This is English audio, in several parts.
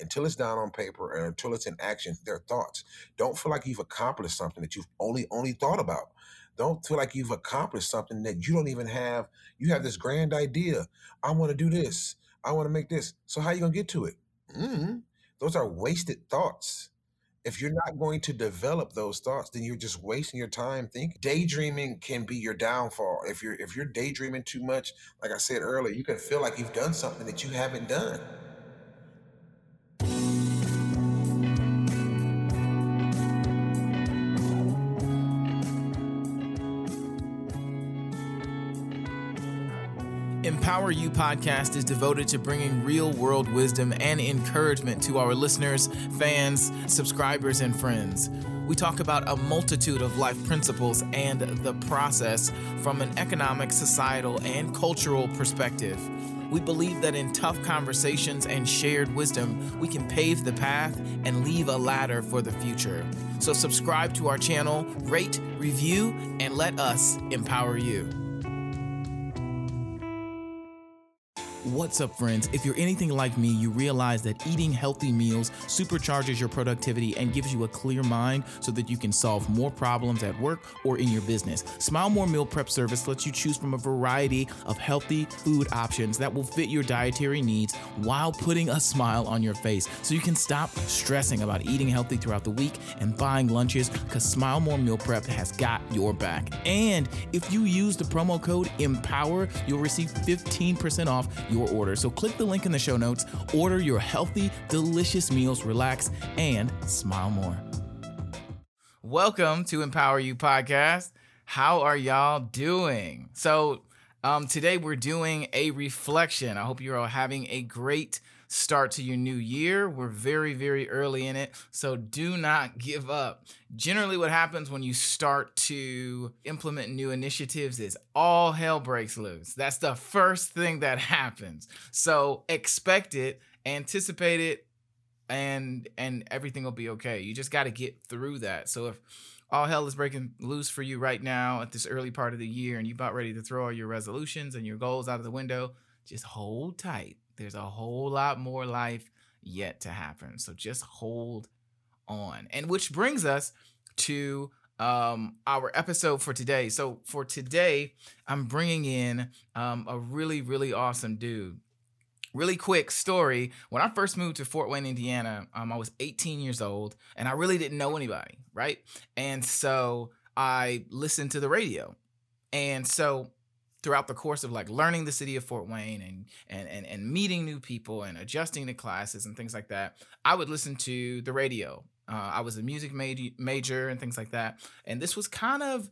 until it's down on paper and until it's in action, they're thoughts. Don't feel like you've accomplished something that you've only thought about. Don't feel like you've accomplished something that you don't even have. You have this grand idea. I want to do this. I want to make this. So how are you going to get to it? Those are wasted thoughts. If you're not going to develop those thoughts, then you're just wasting your time thinking. Daydreaming can be your downfall. If you're daydreaming too much, like I said earlier, you can feel like you've done something that you haven't done. Empower You Podcast is devoted to bringing real-world wisdom and encouragement to our listeners, fans, subscribers, and friends. We talk about a multitude of life principles and the process from an economic, societal, and cultural perspective. We believe that in tough conversations and shared wisdom, we can pave the path and leave a ladder for the future. So subscribe to our channel, rate, review, and let us empower you. What's up, friends? If you're anything like me, you realize that eating healthy meals supercharges your productivity and gives you a clear mind so that you can solve more problems at work or in your business. Smile More Meal Prep service lets you choose from a variety of healthy food options that will fit your dietary needs while putting a smile on your face, so you can stop stressing about eating healthy throughout the week and buying lunches, because Smile More Meal Prep has got your back. And if you use the promo code EMPOWER, you'll receive 15% off your order. So click the link in the show notes, order your healthy, delicious meals, relax, and smile more. Welcome to Empower You Podcast. How are y'all doing? So today we're doing a reflection. I hope you're all having a great start to your new year. We're very, very early in it, so do not give up. Generally, what happens when you start to implement new initiatives is all hell breaks loose. That's the first thing that happens. So expect it, anticipate it, and everything will be okay. You just got to get through that. So if all hell is breaking loose for you right now at this early part of the year and you're about ready to throw all your resolutions and your goals out of the window, just hold tight. There's a whole lot more life yet to happen. So just hold on. And which brings us to our episode for today. So for today, I'm bringing in a really, really awesome dude. Really quick story. When I first moved to Fort Wayne, Indiana, I was 18 years old and I really didn't know anybody, right? And so I listened to the radio. And so throughout the course of like learning the city of Fort Wayne and meeting new people and adjusting to classes and things like that, I would listen to the radio. I was a music major and things like that. And this was like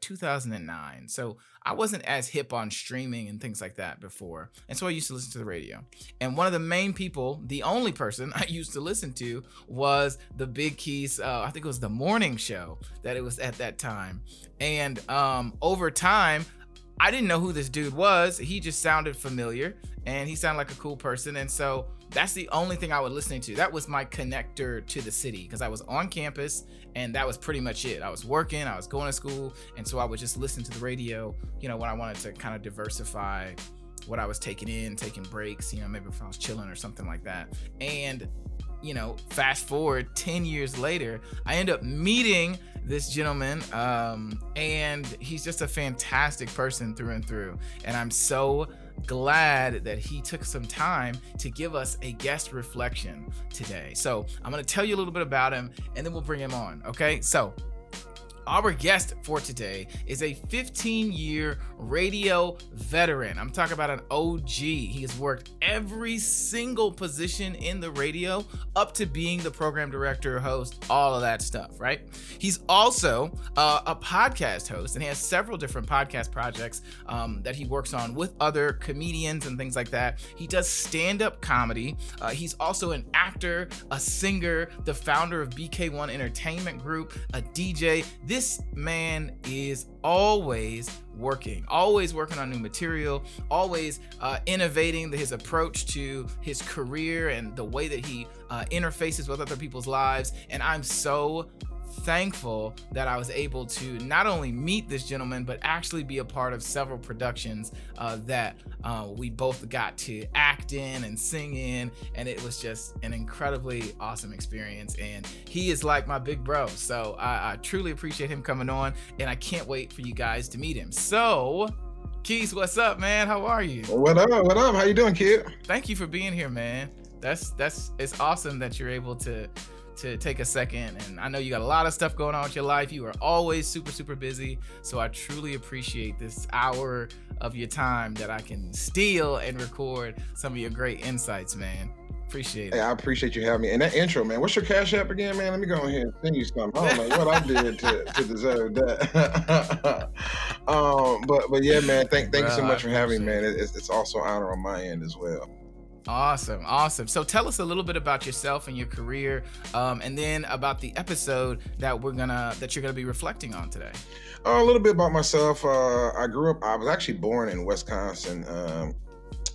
2009. So I wasn't as hip on streaming and things like that before. And so I used to listen to the radio. And one of the main people, the only person I used to listen to was the Big Keese, I think it was the morning show that it was at that time. And over time, I didn't know who this dude was. He just sounded familiar and he sounded like a cool person. And so that's the only thing I was listening to. That was my connector to the city, because I was on campus and that was pretty much it. I was working, I was going to school, and so I would just listen to the radio, you know, when I wanted to kind of diversify what I was taking in, taking breaks, you know, maybe if I was chilling or something like that. And, you know, fast forward 10 years later, I end up meeting this gentleman, and he's just a fantastic person through and through. And I'm so glad that he took some time to give us a guest reflection today. So I'm going to tell you a little bit about him and then we'll bring him on. Okay. So our guest for today is a 15-year radio veteran. I'm talking about an OG. He has worked every single position in the radio up to being the program director, host, all of that stuff, right? He's also a podcast host, and he has several different podcast projects that he works on with other comedians and things like that. He does stand-up comedy. He's also an actor, a singer, the founder of BK1 Entertainment Group, a DJ. This man is always working on new material, always innovating his approach to his career and the way that he interfaces with other people's lives. And I'm so thankful that I was able to not only meet this gentleman, but actually be a part of several productions that we both got to act in and sing in. And it was just an incredibly awesome experience. And he is like my big bro. So I truly appreciate him coming on, and I can't wait for you guys to meet him. So Keese, what's up, man? How are you? What up? What up? How you doing, kid? Thank you for being here, man. That's it's awesome that you're able to take a second. And I know you got a lot of stuff going on with your life. You are always super, super busy. So I truly appreciate this hour of your time that I can steal and record some of your great insights, man. Appreciate it. Hey, I appreciate you having me. And that intro, man. What's your Cash App again, man? Let me go ahead and send you something. I don't know what I did to deserve that. But yeah, man, thank you so much for having me, man. It's also an honor on my end as well. Awesome. So tell us a little bit about yourself and your career, and then about the episode that you're gonna be reflecting on today. A little bit about myself. I was actually born in Wisconsin.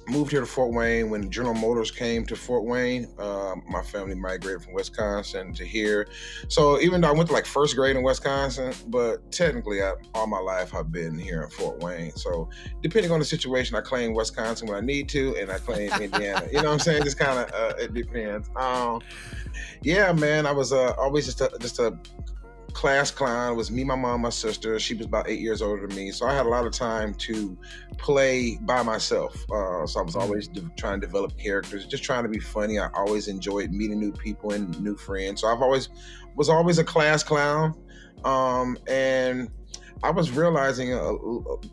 Moved here to Fort Wayne when General Motors came to Fort Wayne. My family migrated from Wisconsin to here. So even though I went to like first grade in Wisconsin, but technically all my life I've been here in Fort Wayne. So depending on the situation, I claim Wisconsin when I need to, and I claim Indiana. You know what I'm saying? Just kind of, it depends. Yeah, man, I was always just a class clown. It was me, my mom, my sister. She was about 8 years older than me, so I had a lot of time to play by myself. So I was always trying to develop characters, just trying to be funny. I always enjoyed meeting new people and new friends, so I've was always a class clown. And I was realizing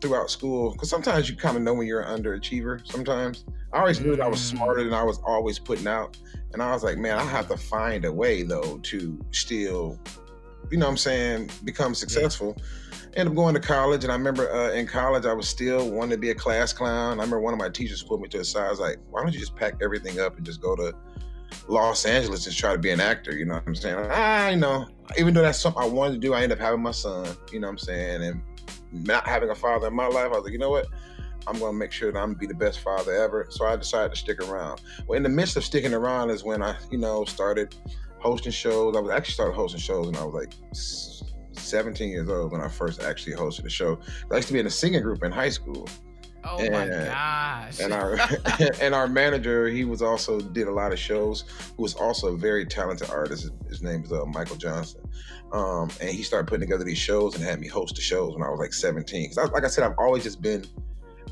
throughout school, because sometimes you kind of know when you're an underachiever. Sometimes I always knew that I was smarter than I was always putting out, and I was like, man, I have to find a way though to still, you know what I'm saying, become successful. Yeah. Ended up going to college, and I remember in college, I was still wanting to be a class clown. I remember one of my teachers pulled me to the side. I was like, why don't you just pack everything up and just go to Los Angeles and try to be an actor, you know what I'm saying? Even though that's something I wanted to do, I ended up having my son, you know what I'm saying? And not having a father in my life, I was like, you know what? I'm gonna make sure that I'm gonna be the best father ever. So I decided to stick around. Well, in the midst of sticking around is when I, started hosting shows. I was actually started hosting shows when I was like 17 years old when I first actually hosted a show. I used to be in a singing group in high school. Oh, and my gosh. And our manager, he was also did a lot of shows, who was also a very talented artist. His name is Michael Johnson. And he started putting together these shows and had me host the shows when I was like 17. Because like I said, I've always just been,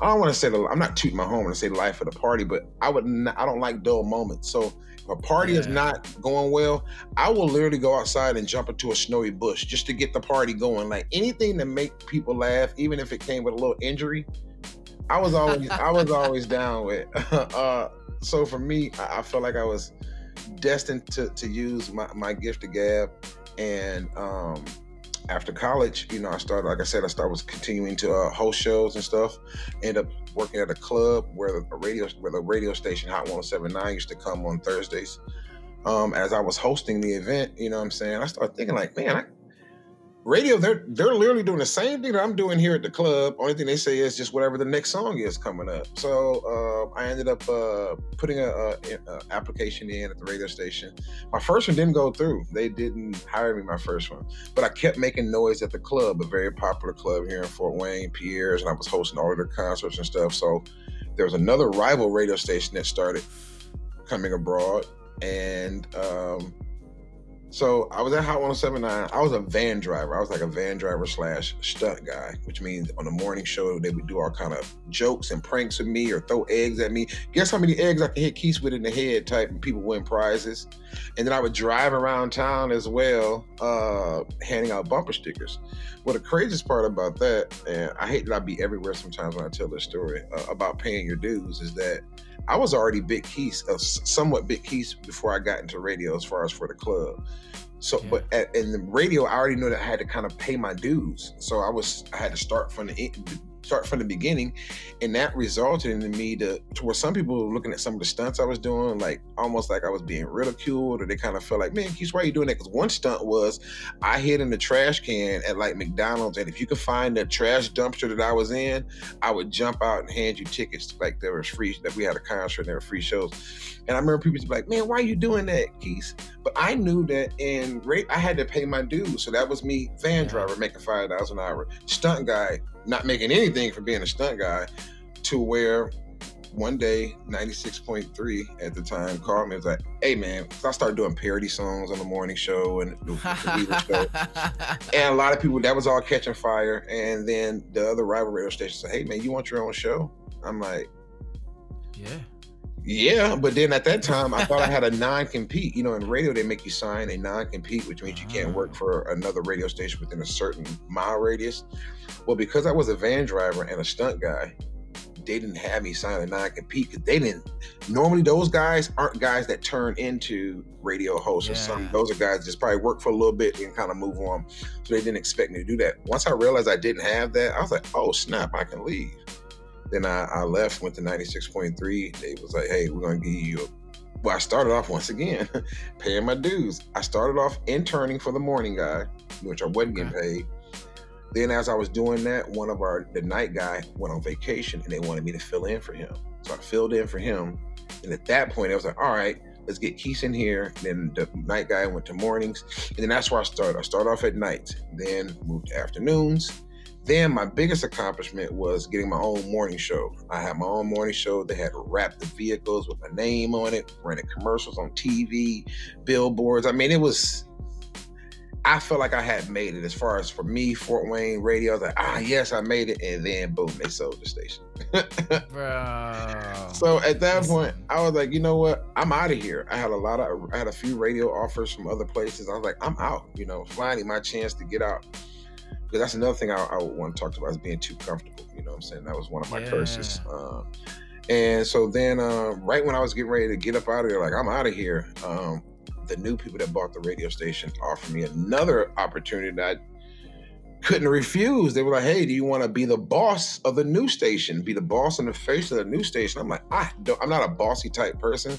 I don't want to say, I'm not tooting my home when I say the life of the party, but I don't like dull moments. So if a party is not going well, I will literally go outside and jump into a snowy bush just to get the party going. Like anything to make people laugh, even if it came with a little injury, I was always down with. So for me, I felt like I was destined to use my gift of gab. And after college, I started, like I said, I was continuing to host shows and stuff. Ended up working at a club where the radio station Hot 1079 used to come on Thursdays. As I was hosting the event, you know what I'm saying? I started thinking like, man, radio, they're literally doing the same thing that I'm doing here at the club. Only thing they say is just whatever the next song is coming up. So I ended up putting an application in at the radio station. My first one didn't go through. They didn't hire me my first one, but I kept making noise at the club, a very popular club here in Fort Wayne, Pierre's, and I was hosting all of their concerts and stuff. So there was another rival radio station that started coming abroad, and so I was at Hot 1079. I was a van driver. I was like a van driver / stunt guy, which means on the morning show, they would do all kind of jokes and pranks with me or throw eggs at me. Guess how many eggs I could hit Keese with in the head type, and people win prizes. And then I would drive around town as well, handing out bumper stickers. Well, the craziest part about that, and I hate that I be everywhere sometimes when I tell this story, about paying your dues, is that I was already Big Keese, somewhat Big Keese, before I got into radio as far as for the club. So, yeah. But in the radio, I already knew that I had to kind of pay my dues. So I had to start from the start from the beginning. And that resulted in me to where some people were looking at some of the stunts I was doing, like almost like I was being ridiculed, or they kind of felt like, man, Keese, why are you doing that? Because one stunt was I hid in the trash can at like McDonald's, and if you could find the trash dumpster that I was in, I would jump out and hand you tickets, like there was free, that we had a concert and there were free shows. And I remember people just be like, man, why are you doing that, Keese? But I knew that in rate, I had to pay my dues. So that was me, van driver, making $5 an hour, stunt guy, not making anything for being a stunt guy, to where one day 96.3 at the time called me and was like, hey man, I started doing parody songs on the morning show and the show. And a lot of people, that was all catching fire. And then the other rival radio station said, hey man, you want your own show? I'm like, yeah, but then at that time, I thought I had a non-compete. You know, in radio, they make you sign a non-compete, which means you can't work for another radio station within a certain mile radius. Well, because I was a van driver and a stunt guy, they didn't have me sign a non-compete because they didn't. Normally, those guys aren't guys that turn into radio hosts or something. Those are guys that just probably work for a little bit and kind of move on. So they didn't expect me to do that. Once I realized I didn't have that, I was like, oh, snap, I can leave. Then I left, went to 96.3. They was like, hey, we're going to give you a... Well, I started off once again, paying my dues. I started off interning for the morning guy, which I wasn't getting paid. Then as I was doing that, one of the night guy went on vacation and they wanted me to fill in for him. So I filled in for him. And at that point, I was like, all right, let's get Keese in here. And then the night guy went to mornings. And then that's where I started. I started off at nights, then moved to afternoons. Then my biggest accomplishment was getting my own morning show. I had my own morning show. They had wrapped the vehicles with my name on it, running commercials on TV, billboards. I mean, it was, I felt like I had made it as far as for me, Fort Wayne radio. I was like, yes, I made it. And then boom, they sold the station. Bro. So at that point, I was like, you know what? I'm out of here. I had a few radio offers from other places. I was like, I'm out, you know, finding my chance to get out. Because that's another thing I would want to talk about, is being too comfortable. You know what I'm saying? That was one of my curses. And so then right when I was getting ready to get up out of there, like, I'm out of here, the new people that bought the radio station offered me another opportunity that I couldn't refuse. They were like, hey, do you want to be the boss of the new station? Be the boss in the face of the new station? I'm like, I'm not a bossy type person,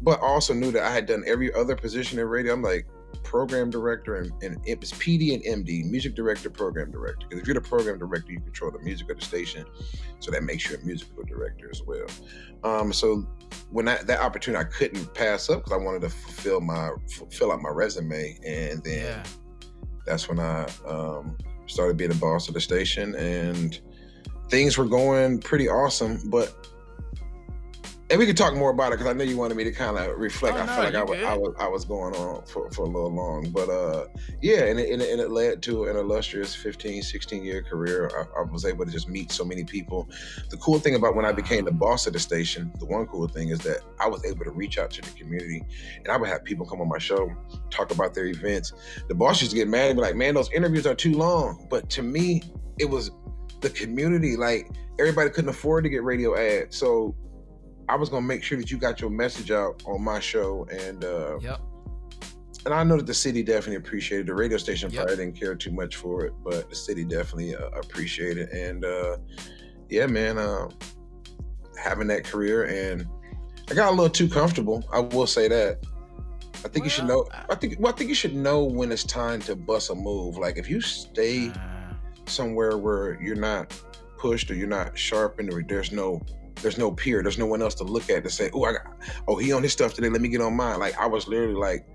but also knew that I had done every other position in radio. I'm like, program director, and it was PD and MD, music director, program director. Because if you're the program director, you control the music of the station, so that makes you a musical director as well. So when that opportunity, I couldn't pass up because I wanted to fill out my resume, and then that's when I started being the boss of the station, and things were going pretty awesome, but. And we could talk more about it because I know you wanted me to kind of reflect. I feel like I was going on for a little long. But it led to an illustrious 15, 16-year career. I was able to just meet so many people. The cool thing about when I became the boss of the station, the one cool thing is that I was able to reach out to the community. And I would have people come on my show, talk about their events. The boss used to get mad and be like, man, those interviews are too long. But to me, it was the community. Like, everybody couldn't afford to get radio ads. So I was gonna make sure that you got your message out on my show, and I know that the city definitely appreciated. The radio station probably didn't care too much for it, but the city definitely appreciated. And having that career, and I got a little too comfortable. I will say that. I think you should know. I think you should know when it's time to bust a move. Like if you stay somewhere where you're not pushed or you're not sharpened or there's no peer. There's no one else to look at to say, oh, he on his stuff today. Let me get on mine. Like I was literally like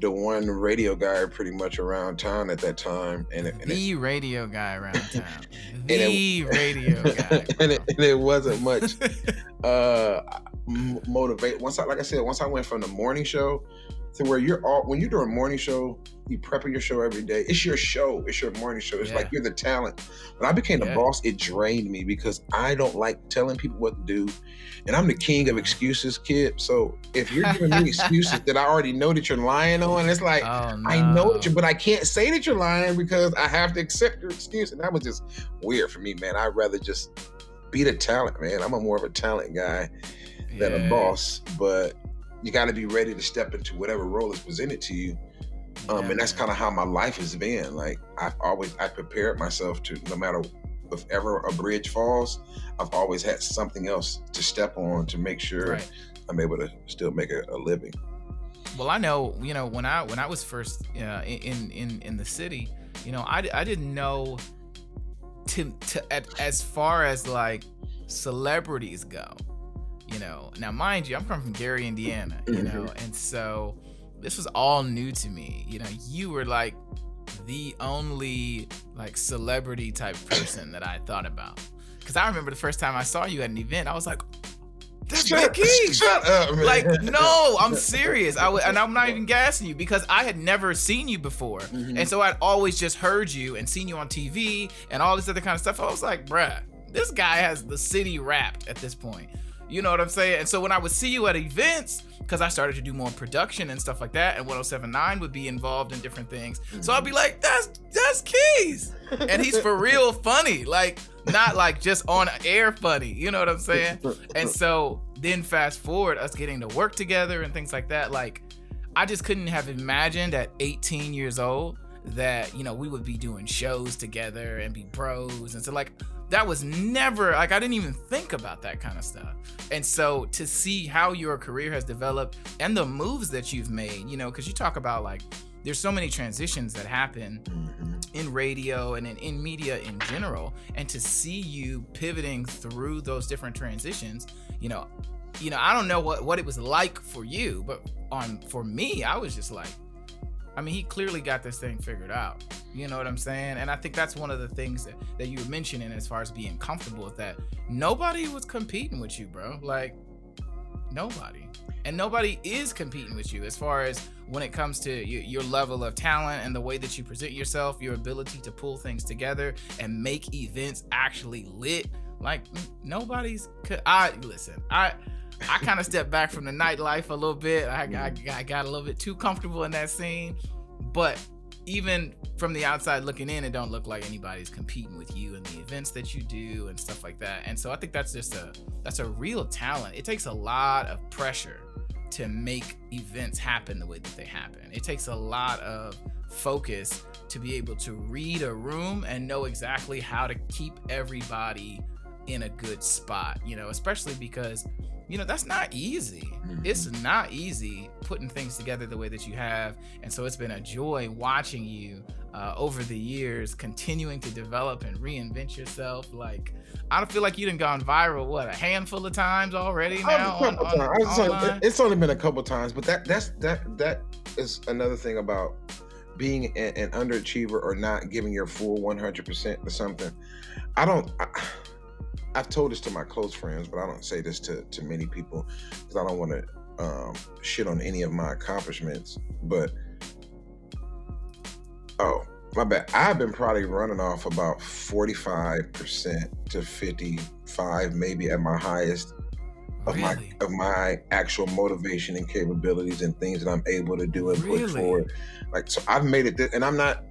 the one radio guy pretty much around town at that time. Radio guy around town. Radio guy. And it wasn't much motivate. Once I went from the morning show to where when you're doing a morning show, you prepping your show every day. It's your show. It's your morning show. It's like you're the talent. When I became the boss, it drained me because I don't like telling people what to do. And I'm the king of excuses, kid. So if you're giving me excuses that I already know that you're lying on, it's like, I know that but I can't say that you're lying because I have to accept your excuse. And that was just weird for me, man. I'd rather just be the talent, man. I'm more of a talent guy than a boss, but you got to be ready to step into whatever role is presented to you. And that's kind of how my life has been. Like I prepared myself to, no matter if ever a bridge falls, I've always had something else to step on to make sure right. I'm able to still make a living. Well, I know, you know, when I was first in the city, you know, I didn't know as far as like celebrities go, you know. Now, mind you, I'm from Gary, Indiana, you know, and so this was all new to me. You know, you were like the only like celebrity type person that I thought about, because I remember the first time I saw you at an event, I was like, that's Big Keese. Like, no, I'm serious. And I'm not even gassing you, because I had never seen you before. Mm-hmm. And so I'd always just heard you and seen you on TV and all this other kind of stuff. I was like, bruh, this guy has the city wrapped at this point. You know what I'm saying? And so when I would see you at events, because I started to do more production and stuff like that, and 107.9 would be involved in different things. Mm-hmm. So I'd be like, that's Keese. And he's for real funny. Like, not like just on air funny, you know what I'm saying? And so then fast forward, us getting to work together and things like that, like I just couldn't have imagined at 18 years old that, you know, we would be doing shows together and be bros. And so like, that was never, like, I didn't even think about that kind of stuff. And so to see how your career has developed and the moves that you've made, you know, because you talk about like, there's so many transitions that happen in radio and in media in general, and to see you pivoting through those different transitions, you know, I don't know what it was like for you, but for me, I was just like, I mean, he clearly got this thing figured out. You know what I'm saying? And I think that's one of the things that you were mentioning as far as being comfortable with, that nobody was competing with you, bro. Like, nobody. And nobody is competing with you as far as when it comes to your level of talent and the way that you present yourself, your ability to pull things together and make events actually lit. Like, nobody's... I kind of stepped back from the nightlife a little bit. I got a little bit too comfortable in that scene. But even from the outside looking in, it don't look like anybody's competing with you and the events that you do and stuff like that. And so I think that's just that's a real talent. It takes a lot of pressure to make events happen the way that they happen. It takes a lot of focus to be able to read a room and know exactly how to keep everybody in a good spot, you know, especially because, you know, that's not easy. Mm-hmm. It's not easy putting things together the way that you have. And so it's been a joy watching you over the years, continuing to develop and reinvent yourself. Like, I don't feel like you done gone viral, what, a handful of times already now? It's only been a couple times, but that is another thing about being an underachiever or not giving your full 100% to something. I've told this to my close friends, but I don't say this to many people because I don't want to shit on any of my accomplishments. But, oh, my bad. I've been probably running off about 45% to 55%, maybe at my highest, of my actual motivation and capabilities and things that I'm able to do and put forward. Like, so I've made it and I'm not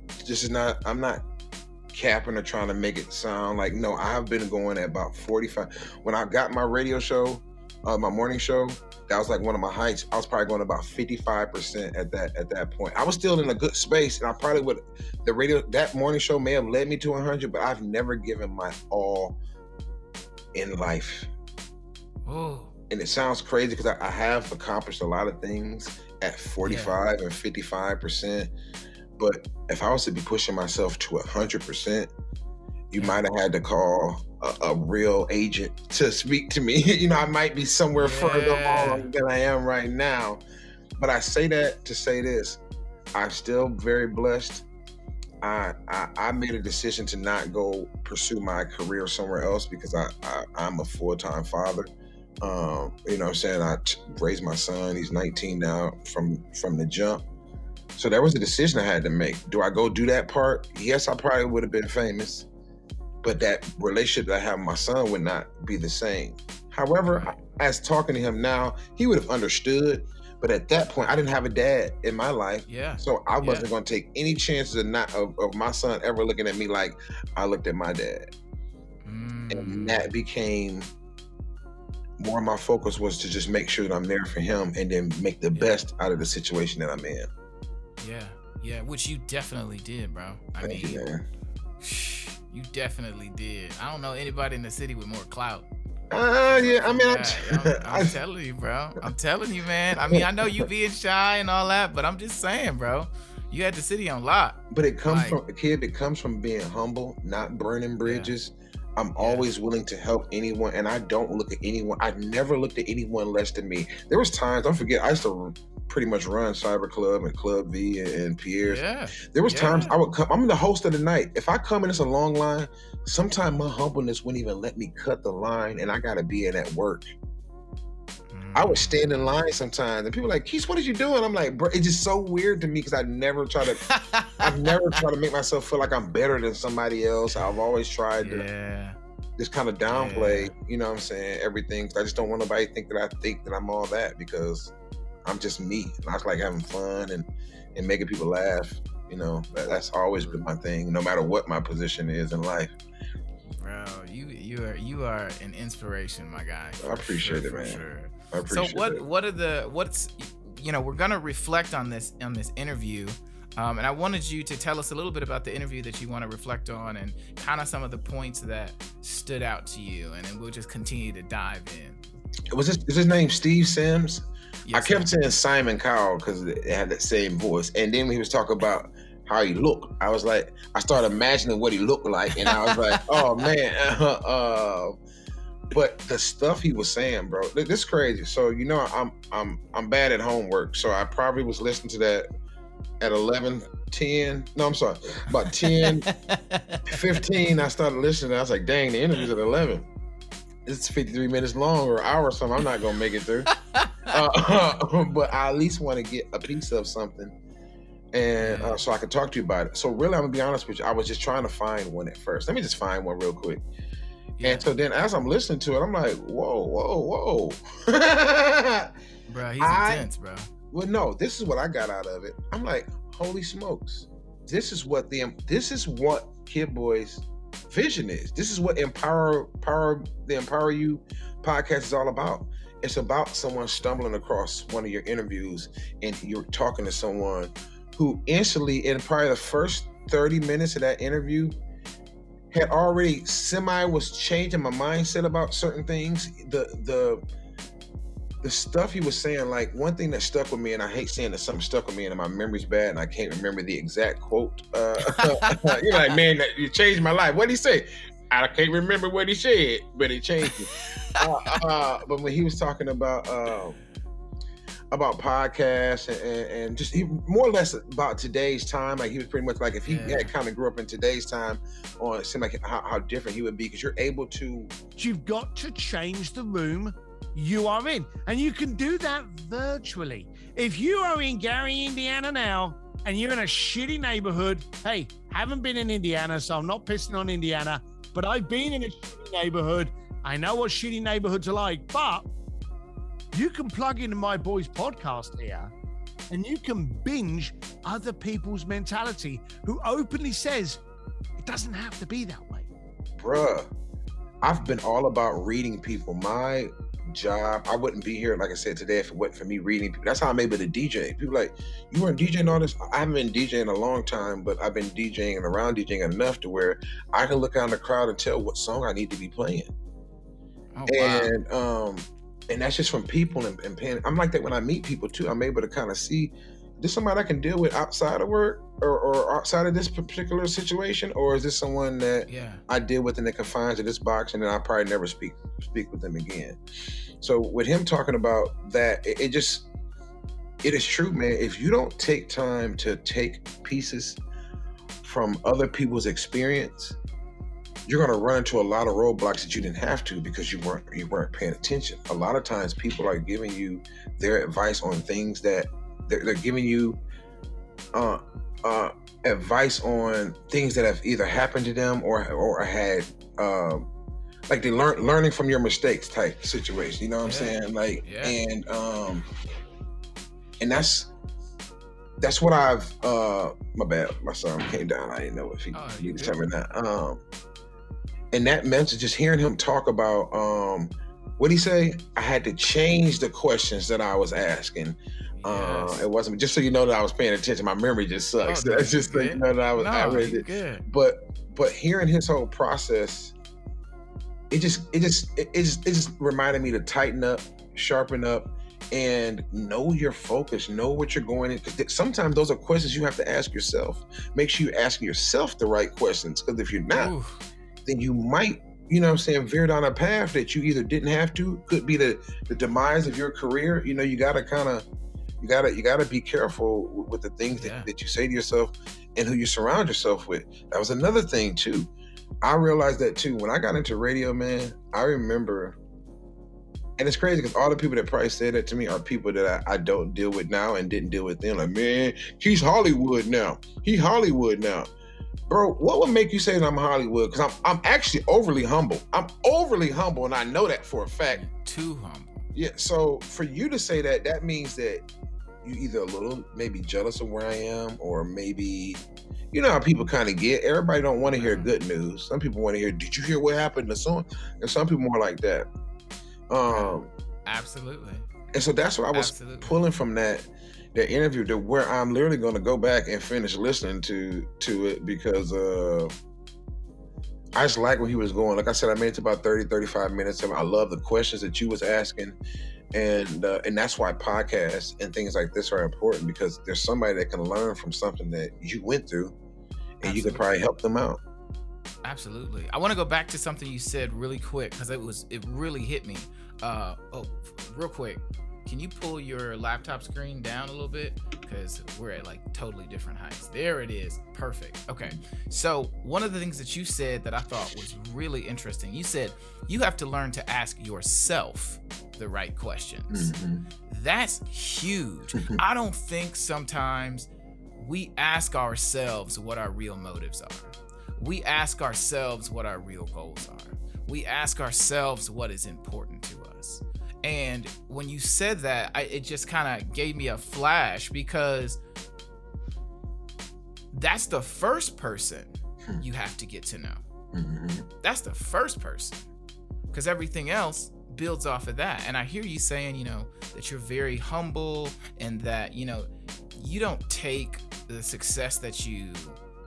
capping or trying to make it sound like, no, I've been going at about 45. When I got my radio show, my morning show, that was like one of my heights. I was probably going about 55% at that point. I was still in a good space, and I probably would, the radio, that morning show may have led me to 100, but I've never given my all in life. Ooh. And it sounds crazy because I have accomplished a lot of things at 45 and 55%. But if I was to be pushing myself to 100%, you might have had to call a real agent to speak to me. You know, I might be somewhere further along than I am right now. But I say that to say this, I'm still very blessed. I made a decision to not go pursue my career somewhere else because I'm a full-time father. You know what I'm saying? I raised my son, he's 19 now from the jump. So there was a decision I had to make. Do I go do that part? Yes, I probably would have been famous, but that relationship that I have with my son would not be the same. However, as talking to him now, he would have understood, but at that point, I didn't have a dad in my life. Yeah. So I wasn't going to take any chances of my son ever looking at me like I looked at my dad. Mm. And that became more of my focus, was to just make sure that I'm there for him and then make the best out of the situation that I'm in. Yeah, which you definitely did, bro. I mean, you You definitely did. I don't know anybody in the city with more clout. Yeah, I mean, I'm telling you, bro. I'm telling you, man. I mean, I know you being shy and all that, but I'm just saying, bro. You had the city on lock. But it comes from a kid that comes from being humble, not burning bridges. Yeah. I'm always willing to help anyone, and I don't look at anyone. I never looked at anyone less than me. There was times, don't forget, I used to pretty much run Cyber Club and Club V and Pierre's. Yeah. There was times I would come, I'm the host of the night. If I come and it's a long line, sometimes my humbleness wouldn't even let me cut the line, and I gotta be in at work. I would stand in line sometimes, and people were like, Keese, what are you doing? I'm like, bro, it's just so weird to me because I've never tried to make myself feel like I'm better than somebody else. I've always tried to just kind of downplay, you know what I'm saying, everything. I just don't want nobody to think that I'm all that because I'm just me. And I was like having fun and making people laugh. You know, that's always been my thing, no matter what my position is in life. Bro, you are an inspiration, my guy. I appreciate it, man. For sure. I appreciate it. So what's you know, we're gonna reflect on this interview, and I wanted you to tell us a little bit about the interview that you want to reflect on and kind of some of the points that stood out to you, and then we'll just continue to dive in. Is his name Steve Sims? Yes, I kept saying Simon Cowell because it had that same voice, and then when he was talking about how he looked, I was like, I started imagining what he looked like, and I was like, oh man. But the stuff he was saying, bro, this is crazy. So you know, I'm bad at homework, so I probably was listening to that at 10, 15. I started listening. I was like, dang, the interview's at 11. It's 53 minutes long or an hour or something. I'm not gonna make it through. But I at least want to get a piece of something, and so I could talk to you about it. So really, I'm gonna be honest with you. I was just trying to find one at first. Let me just find one real quick. Yeah. And so then as I'm listening to it, I'm like, whoa. Bro, he's intense, bro. Well, no, this is what I got out of it. I'm like, holy smokes. This is what Kid Boy's vision is. This is what the Empower You podcast is all about. It's about someone stumbling across one of your interviews and you're talking to someone who instantly, in probably the first 30 minutes of that interview, had already was changing my mindset about certain things. The stuff he was saying, like one thing that stuck with me, and I hate saying that something stuck with me and my memory's bad and I can't remember the exact quote. You're like, man, you changed my life. What did he say? I can't remember what he said, but it changed me. But when he was talking about podcasts and just more or less about today's time, like he was pretty much like, if he had kind of grew up in today's time, or it seemed like how different he would be, because you're able to... You've got to change the room you are in, and you can do that virtually. If you are in Gary, Indiana now, and you're in a shitty neighborhood, hey, haven't been in Indiana, so I'm not pissing on Indiana, but I've been in a shitty neighborhood. I know what shitty neighborhoods are like, but you can plug into my boy's podcast here and you can binge other people's mentality who openly says it doesn't have to be that way. Bruh, I've been all about reading people. My job, I wouldn't be here, like I said, today if it wasn't for me reading people. That's how I'm able to DJ. People like, you weren't DJing all this? I haven't been DJing in a long time, but I've been DJing and around DJing enough to where I can look out in the crowd and tell what song I need to be playing. Oh, and wow. And that's just from people and paying. I'm like that when I meet people too. I'm able to kind of see, is this somebody I can deal with outside of work or outside of this particular situation? Or is this someone that I deal with in the confines of this box and then I probably never speak with them again? So with him talking about that, it is true, man. If you don't take time to take pieces from other people's experience, you're gonna run into a lot of roadblocks that you didn't have to because you weren't paying attention. A lot of times people are giving you their advice on things that they're giving you advice on things that have either happened to them or had like they learning from your mistakes type situation. You know what I'm saying? Like and that's what I've my bad, my son came down. I didn't know if he needed something or not. And that message, just hearing him talk about, what'd he say? I had to change the questions that I was asking. Yes. It wasn't, just so you know that I was paying attention. My memory just sucks. That's just so you know that I was outraged. But But hearing his whole process, it just reminded me to tighten up, sharpen up, and know your focus, know what you're going in. Because sometimes those are questions you have to ask yourself. Make sure you ask yourself the right questions. Because if you're not, then you might, you know what I'm saying, veer down a path that you either didn't have to, could be the demise of your career. You know, you gotta kind of, you gotta be careful with the things that you say to yourself and who you surround yourself with. That was another thing too. I realized that too. When I got into radio, man, I remember, and it's crazy because all the people that probably said that to me are people that I don't deal with now and didn't deal with then. Like, man, he's Hollywood now. He Hollywood now. Bro, what would make you say that I'm Hollywood? Because I'm actually overly humble. I'm overly humble, and I know that for a fact. Too humble. Yeah, so for you to say that, that means that you either a little maybe jealous of where I am, or maybe, you know how people kind of get. Everybody don't want to hear good news. Some people want to hear, did you hear what happened to someone? And some people more like that. Absolutely. And so that's what I was pulling from that interview, to where I'm literally going to go back and finish listening to it, because I just like where he was going. Like I said, I made it to about 30, 35 minutes. I love the questions that you was asking. And that's why podcasts and things like this are important, because there's somebody that can learn from something that you went through, and you could probably help them out. Absolutely. I want to go back to something you said really quick, because it really hit me. Real quick, can you pull your laptop screen down a little bit? Because we're at like totally different heights. There it is. Perfect. Okay. So one of the things that you said that I thought was really interesting, you said you have to learn to ask yourself the right questions. Mm-hmm. That's huge. I don't think sometimes we ask ourselves what our real motives are. We ask ourselves what our real goals are. We ask ourselves what is important to us. And when you said that, it just kind of gave me a flash, because that's the first person you have to get to know. Mm-hmm. That's the first person, because everything else builds off of that. And I hear you saying, you know, that you're very humble, and that, you know, you don't take the success that you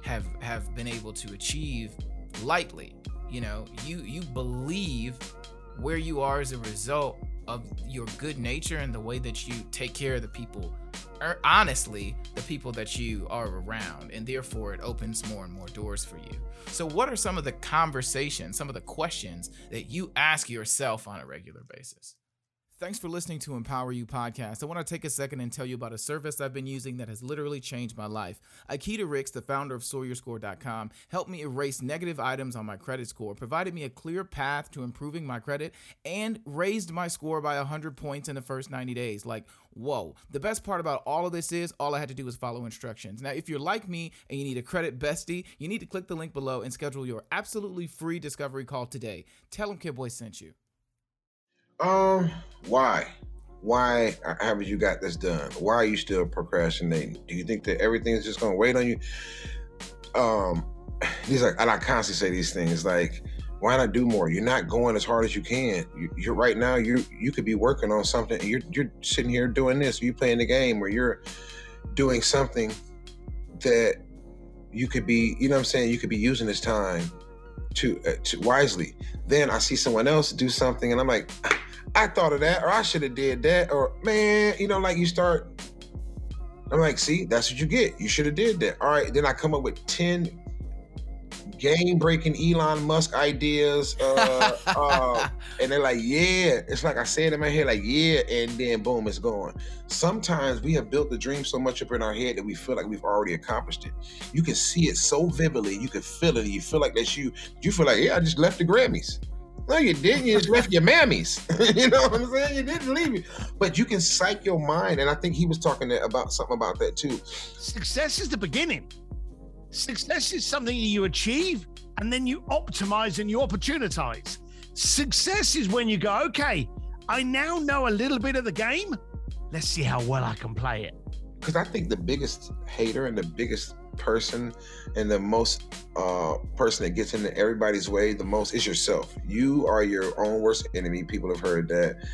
have been able to achieve lightly. You know, you believe where you are as a result of your good nature and the way that you take care of the people, honestly, the people that you are around, and therefore it opens more and more doors for you. So what are some of the conversations, some of the questions that you ask yourself on a regular basis? Thanks for listening to Empower You Podcast. I want to take a second and tell you about a service I've been using that has literally changed my life. Akita Ricks, the founder of SawyerScore.com, helped me erase negative items on my credit score, provided me a clear path to improving my credit, and raised my score by 100 points in the first 90 days. Like, whoa. The best part about all of this is all I had to do was follow instructions. Now, if you're like me and you need a credit bestie, you need to click the link below and schedule your absolutely free discovery call today. Tell them Kidboy sent you. Why haven't you got this done? Why are you still procrastinating? Do you think that everything is just going to wait on you? These are, and I constantly say these things, like, why not do more? You're not going as hard as you can. You're right now, you could be working on something. You're sitting here doing this, or you're playing the game, or you're doing something that you could be, you know what I'm saying? You could be using this time to wisely. Then I see someone else do something and I'm like, I thought of that, or I should have did that, or man, you know, like you start, I'm like, see, that's what you get. You should have did that. All right. Then I come up with 10 game breaking Elon Musk ideas. And they're like, yeah, it's like I said in my head, like, yeah. And then boom, it's gone. Sometimes we have built the dream so much up in our head that we feel like we've already accomplished it. You can see it so vividly. You can feel it. You feel like that's you. You feel like, yeah, I just left the Grammys. No, you didn't. You just left your mammies. You know what I'm saying? You didn't leave me. But you can psych your mind. And I think he was talking about something about that too. Success is the beginning. Success is something you achieve, and then you optimize and you opportunize. Success is when you go, okay, I now know a little bit of the game. Let's see how well I can play it. Because I think the biggest hater and the biggest person and the most person that gets into everybody's way the most is yourself. You are your own worst enemy. People have heard that,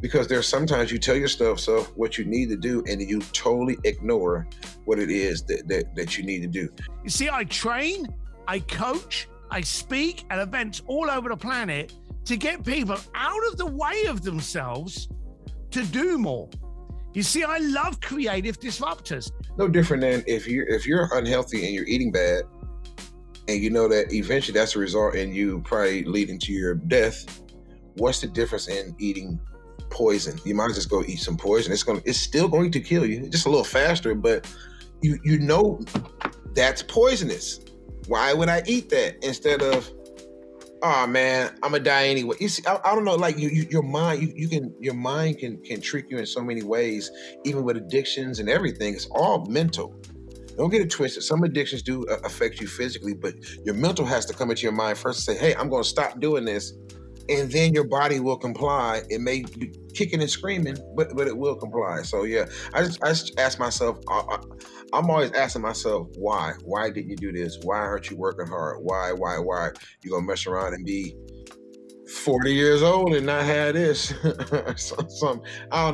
because there's sometimes you tell yourself what you need to do and you totally ignore what it is that you need to do. You see, I train I coach, I speak at events all over the planet to get people out of the way of themselves to do more. You see, I love creative disruptors. No different than if you're unhealthy and you're eating bad, and you know that eventually that's a result in you probably leading to your death. What's the difference in eating poison? You might just go eat some poison. It's still going to kill you, just a little faster, but you know that's poisonous. Why would I eat that instead of, oh man, I'm gonna die anyway? You see, I don't know, like your mind can trick you in so many ways, even with addictions and everything. It's all mental. Don't get it twisted. Some addictions do affect you physically, but your mental has to come into your mind first and say, hey, I'm gonna stop doing this. And then your body will comply. It may be kicking and screaming, but it will comply. So yeah, I just ask myself, I'm always asking myself, why? Why didn't you do this? Why aren't you working hard? Why? You gonna mess around and be 40 years old and not have this? I don't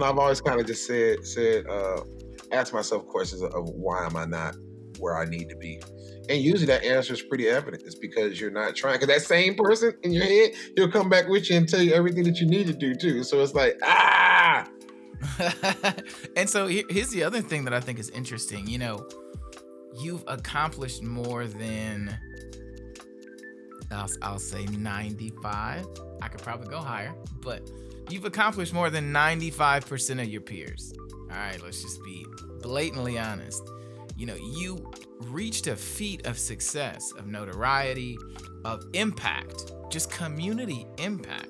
know, I've always kind of just said, ask myself questions of why am I not where I need to be? And usually that answer is pretty evident. It's because you're not trying. Because that same person in your head, he'll come back with you and tell you everything that you need to do too. So it's like, ah! And so here's the other thing that I think is interesting. You know, you've accomplished more than, I'll say 95. I could probably go higher. But you've accomplished more than 95% of your peers. All right, let's just be blatantly honest. You know, you reached a feat of success, of notoriety, of impact, just community impact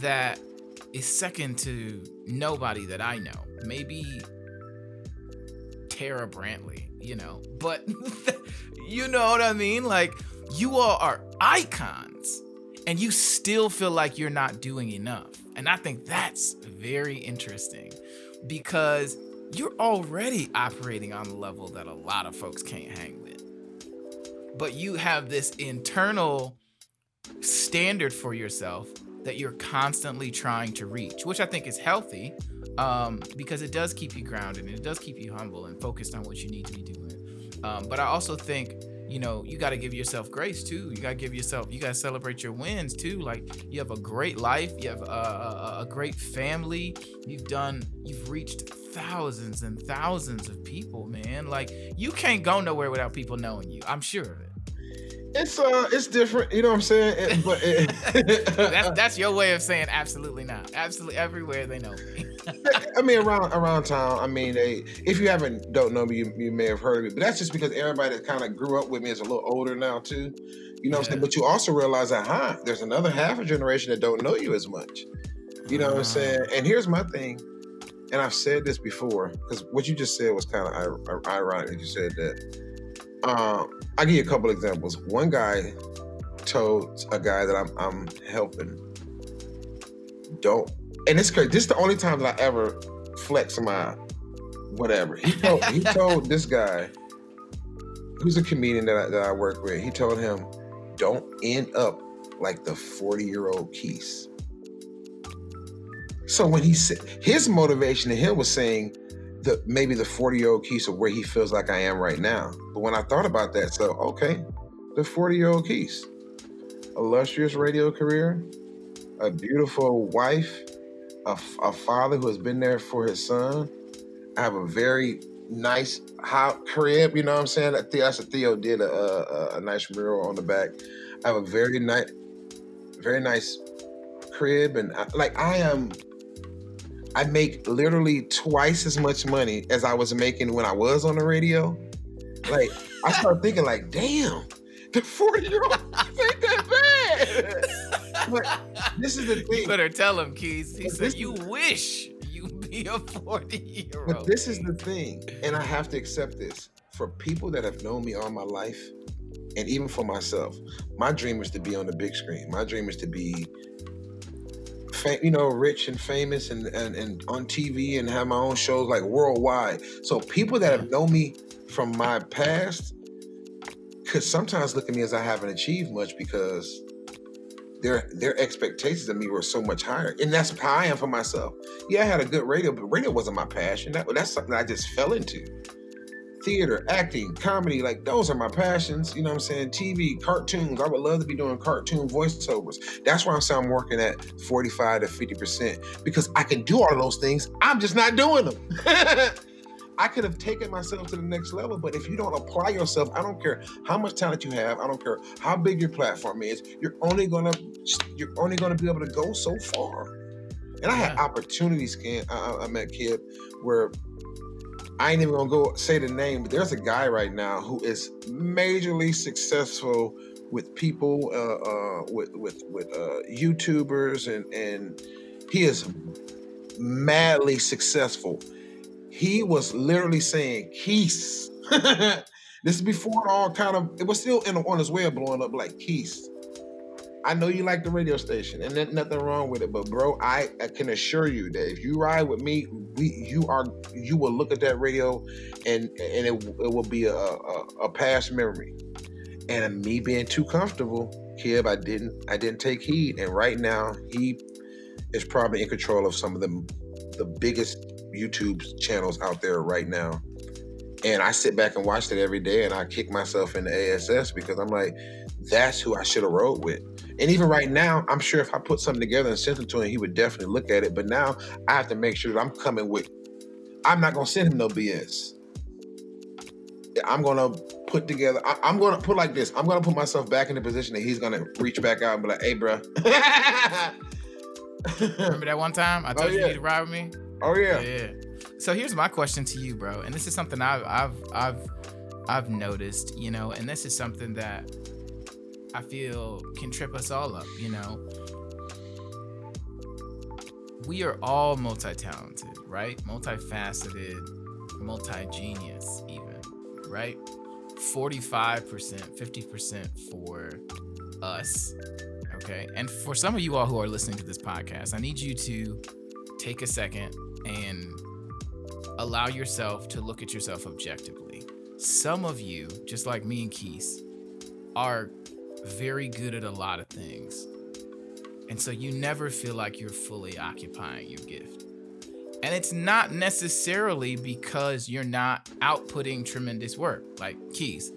that is second to nobody that I know. Maybe Tara Brantley, you know, but you know what I mean? Like, you all are icons and you still feel like you're not doing enough. And I think that's very interesting because you're already operating on a level that a lot of folks can't hang with. But you have this internal standard for yourself that you're constantly trying to reach, which I think is healthy because it does keep you grounded and it does keep you humble and focused on what you need to be doing. But I also think, you know, you got to give yourself grace too. You got to celebrate your wins too. Like, you have a great life. You have a great family. You've reached thousands and thousands of people, man. Like, you can't go nowhere without people knowing you. I'm sure of it. It's different. You know what I'm saying? That's your way of saying absolutely not. Absolutely everywhere they know me. I mean, around town. I mean, if you don't know me, you may have heard of me. But that's just because everybody that kind of grew up with me is a little older now too. You know what I'm saying? But you also realize that, there's another half a generation that don't know you as much. You know what I'm saying? And here's my thing. And I've said this before, because what you just said was kind of ironic that you said that. I'll give you a couple examples. One guy told a guy that I'm helping, don't. And it's crazy. This is the only time that I ever flex my whatever. He told this guy, who's a comedian that I work with, he told him, don't end up like the 40-year-old Keese. So when he said, his motivation to him was saying that maybe the 40-year-old Keese of where he feels like I am right now. But when I thought about that, so okay, the 40-year-old Keese, illustrious radio career, a beautiful wife, a father who has been there for his son. I have a very nice hot crib, you know what I'm saying? Theo did a nice mural on the back. I have a very nice crib, and I make literally twice as much money as I was making when I was on the radio. Like, I started thinking, like, damn, the 40-year-old ain't that bad. But this is the thing. You better tell him, Keese. He said, you wish you'd be a 40-year-old. But this is the thing, and I have to accept this. For people that have known me all my life, and even for myself, my dream is to be on the big screen. My dream is to be rich and famous and on TV and have my own shows like worldwide. So people that have known me from my past could sometimes look at me as I haven't achieved much because their expectations of me were so much higher. And that's how I am for myself. Yeah, I had a good radio, but radio wasn't my passion. That's something I just fell into. theater, acting, comedy, like those are my passions. You know what I'm saying? TV, cartoons. I would love to be doing cartoon voiceovers. That's why I'm saying I'm working at 45 to 50% because I can do all of those things. I'm just not doing them. I could have taken myself to the next level, but if you don't apply yourself, I don't care how much talent you have, I don't care how big your platform is, you're only gonna be able to go so far. And I had opportunities, I met kid where I ain't even gonna go say the name, but there's a guy right now who is majorly successful with people, with YouTubers, and he is madly successful. He was literally saying, Keese. This is before it all kind of, it was still on his way of blowing up, like, Keese, I know you like the radio station and there's nothing wrong with it, but bro, I can assure you that if you ride with me, you will look at that radio and it will be a past memory. And me being too comfortable, Kev, I didn't take heed. And right now he is probably in control of some of the biggest YouTube channels out there right now, and I sit back and watch it every day, and I kick myself in the ass because I'm like, that's who I should have rode with. And even right now, I'm sure if I put something together and sent it to him, he would definitely look at it. But now I have to make sure that I'm coming with, I'm not gonna send him no BS. I'm gonna put together, I'm gonna put like this, I'm gonna put myself back in the position that he's gonna reach back out and be like, hey, bro. Remember that one time I told you you need to ride with me? Oh yeah. Yeah. So here's my question to you, bro. And this is something I've noticed, you know, and this is something that I feel can trip us all up, you know. We are all multi-talented, right? Multifaceted, multi-genius even, right? 45%, 50% for us. Okay. And for some of you all who are listening to this podcast, I need you to take a second and allow yourself to look at yourself objectively. Some of you, just like me and Keese, are very good at a lot of things. And so you never feel like you're fully occupying your gift. And it's not necessarily because you're not outputting tremendous work. Like Keese,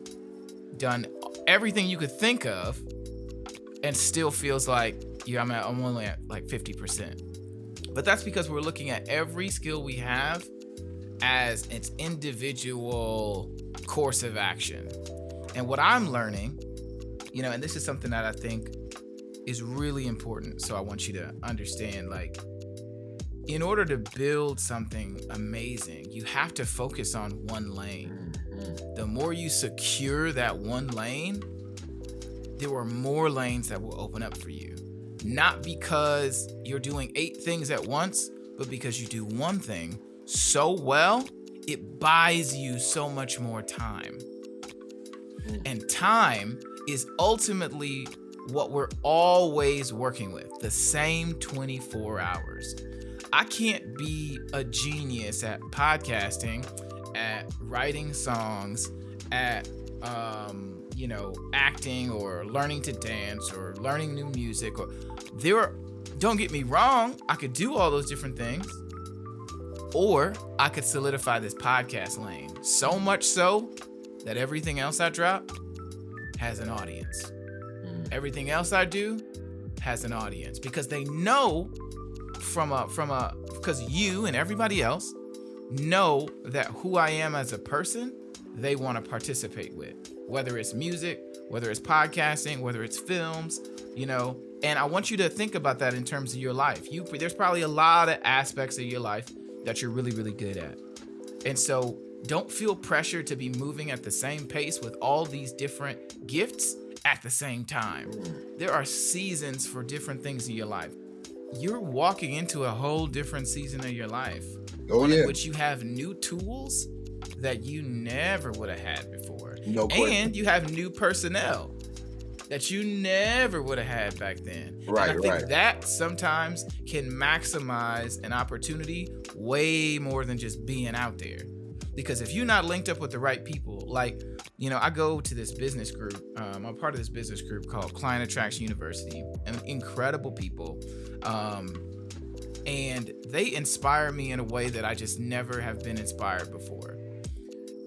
done everything you could think of and still feels like, yeah, I'm only at like 50%. But that's because we're looking at every skill we have as its individual course of action. And what I'm learning, you know, and this is something that I think is really important. So I want you to understand, like, in order to build something amazing, you have to focus on one lane. The more you secure that one lane, there are more lanes that will open up for you. Not because you're doing 8 things at once, but because you do one thing so well, it buys you so much more time. And time is ultimately what we're always working with, the same 24 hours. I can't be a genius at podcasting, at writing songs, at you know, acting or learning to dance or learning new music, or don't get me wrong, I could do all those different things, or I could solidify this podcast lane so much so that everything else I drop has an audience. Everything else I do has an audience because they know because you and everybody else know that who I am as a person, they want to participate with. Whether it's music, whether it's podcasting, whether it's films, you know. And I want you to think about that in terms of your life. There's probably a lot of aspects of your life that you're really, really good at. And so don't feel pressure to be moving at the same pace with all these different gifts at the same time. There are seasons for different things in your life. You're walking into a whole different season of your life. Oh, yeah. In which you have new tools that you never would have had before. No question. And you have new personnel that you never would have had back then. Right, and I think that sometimes can maximize an opportunity way more than just being out there. Because if you're not linked up with the right people, like, you know, I go to this business group. I'm part of this business group called Client Attraction University, and incredible people. And they inspire me in a way that I just never have been inspired before.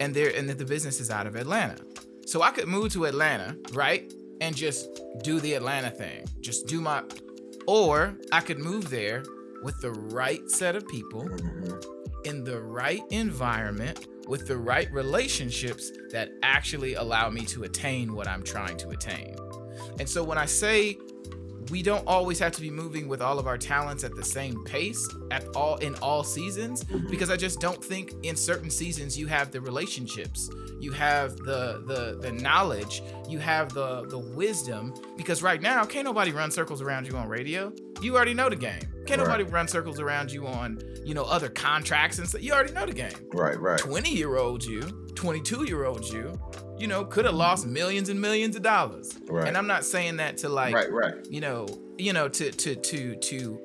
and the business is out of Atlanta. So I could move to Atlanta, right? And just do the Atlanta thing. Just do my, or I could move there with the right set of people, in the right environment, with the right relationships that actually allow me to attain what I'm trying to attain. And so when I say we don't always have to be moving with all of our talents at the same pace at all in all seasons, because I just don't think in certain seasons you have the relationships, you have the knowledge, you have the wisdom, because right now can't nobody run circles around you on radio. You already know the game. Can't nobody run circles around you on, you know, other contracts and stuff. You already know the game. Right, right. 20-year-old you, 22-year-old you, you know, could have lost millions and millions of dollars. Right. And I'm not saying that to like, you know, to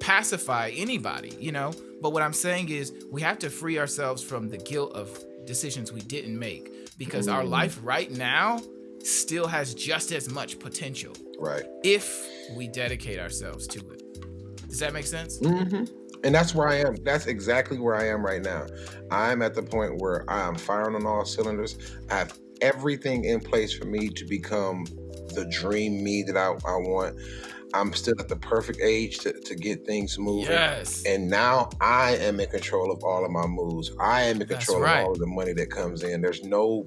pacify anybody, you know. But what I'm saying is we have to free ourselves from the guilt of decisions we didn't make, because our life right now still has just as much potential. Right. If we dedicate ourselves to it. Does that make sense? Mm-hmm. And that's where I am. That's exactly where I am right now. I'm at the point where I'm firing on all cylinders. I have everything in place for me to become the dream me that I want. I'm still at the perfect age to get things moving. Yes. And now I am in control of all of my moves. I am in control of all of the money that comes in. There's no...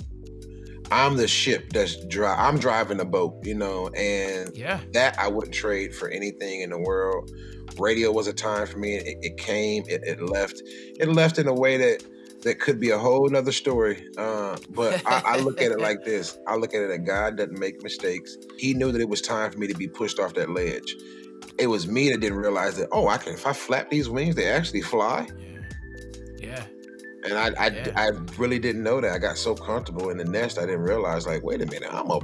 I'm the ship that's dry. I'm driving the boat, you know, and that I wouldn't trade for anything in the world. Radio was a time for me. It came, it left. It left in a way that could be a whole nother story. But I look at it like this. I look at it that God doesn't make mistakes. He knew that it was time for me to be pushed off that ledge. It was me that didn't realize that, oh, if I flap these wings, they actually fly. Yeah. And I really didn't know that. I got so comfortable in the nest, I didn't realize, like, wait a minute, I'm a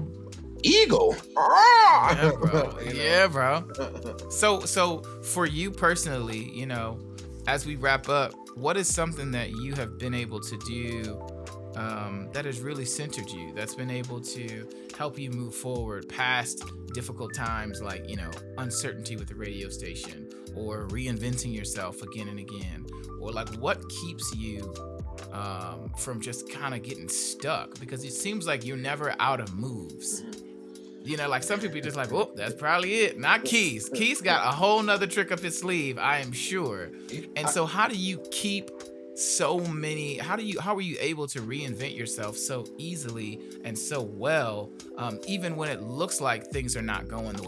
eagle. Yeah, bro. You know? Yeah, bro. So for you personally, you know, as we wrap up, what is something that you have been able to do that has really centered you, that's been able to help you move forward past difficult times like, you know, uncertainty with the radio station or reinventing yourself again and again? Or like, what keeps you from just kind of getting stuck? Because it seems like you're never out of moves. You know, like some people are just like, oh, that's probably it. Not Keese. Keese got a whole nother trick up his sleeve, I am sure. And so how do you keep so many, how were you able to reinvent yourself so easily and so well, even when it looks like things are not going the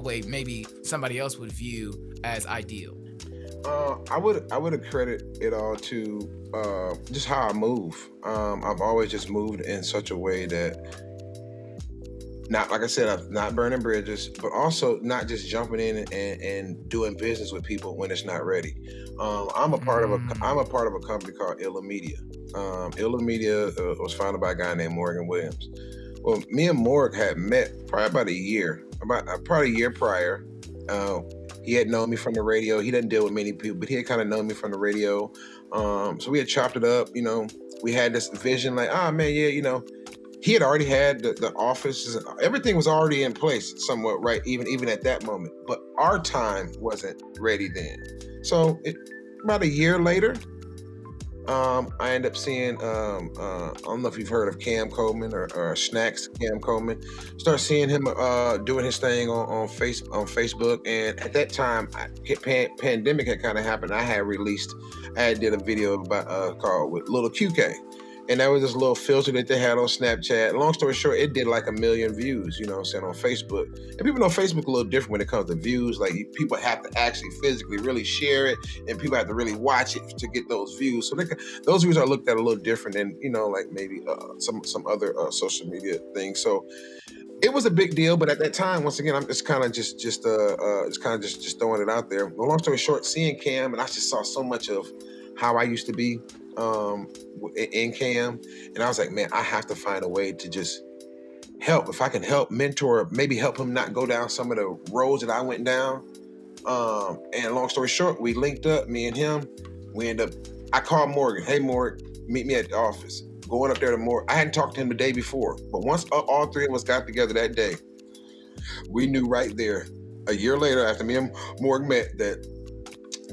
way maybe somebody else would view as ideal? I would accredit it all to just how I move. I've always just moved in such a way that, not like I said, I'm not burning bridges, but also not just jumping in and doing business with people when it's not ready. I'm a part of a company called Illumedia. Illumedia was founded by a guy named Morgan Williams. Well, me and Morg had met probably a year prior. He had known me from the radio. He didn't deal with many people, but he had kind of known me from the radio. So we had chopped it up. You know, we had this vision like, you know, he had already had the offices. Everything was already in place somewhat, right? Even at that moment. But our time wasn't ready then. So about a year later, I end up seeing, I don't know if you've heard of Cam Coleman or Snacks Cam Coleman. Start seeing him doing his thing on Facebook. And at that time, pandemic had kind of happened. I did a video about called with Little QK. And that was this little filter that they had on Snapchat. Long story short, it did like 1 million views, you know what I'm saying, on Facebook. And people know Facebook a little different when it comes to views. Like, people have to actually physically really share it, and people have to really watch it to get those views. So those views are looked at a little different than, you know, like maybe some other social media things. So it was a big deal, but at that time, once again, I'm just kind of just throwing it out there. But long story short, seeing Cam, and I just saw so much of how I used to be in Cam, and I was like, man, I have to find a way to just help. If I can help, mentor, maybe help him not go down some of the roads that I went down. And long story short, we linked up, me and him. I called Morgan. Hey, Morgan, meet me at the office. Going up there to Morgan. I hadn't talked to him the day before, but once all three of us got together that day, we knew right there, a year later after me and Morgan met, that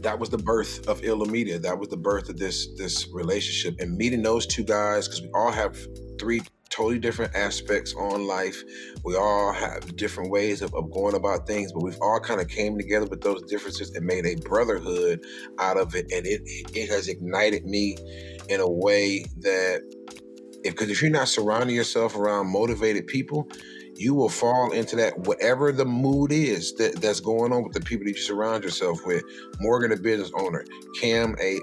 that was the birth of Illumedia. That was the birth of this relationship, and meeting those two guys, because we all have three totally different aspects on life. We all have different ways of going about things, but we've all kind of came together with those differences and made a brotherhood out of it. And it has ignited me in a way that, because if you're not surrounding yourself around motivated people, you will fall into that, whatever the mood is that's going on with the people that you surround yourself with. Morgan, a business owner, Cam, a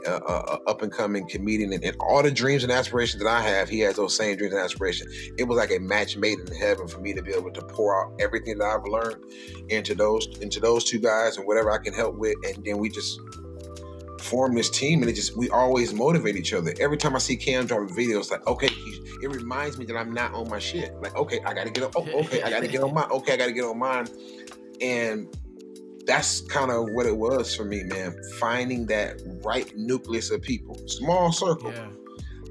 up-and-coming comedian, and all the dreams and aspirations that I have, he has those same dreams and aspirations. It was like a match made in heaven for me to be able to pour out everything that I've learned into those two guys and whatever I can help with, and then we just form this team, and we always motivate each other. Every time I see Cam dropping videos, like, okay, it reminds me that I'm not on my shit. Like, okay, I gotta get on. Oh, okay, I gotta get on mine. Okay, I gotta get on mine. And that's kind of what it was for me, man. Finding that right nucleus of people, small circle,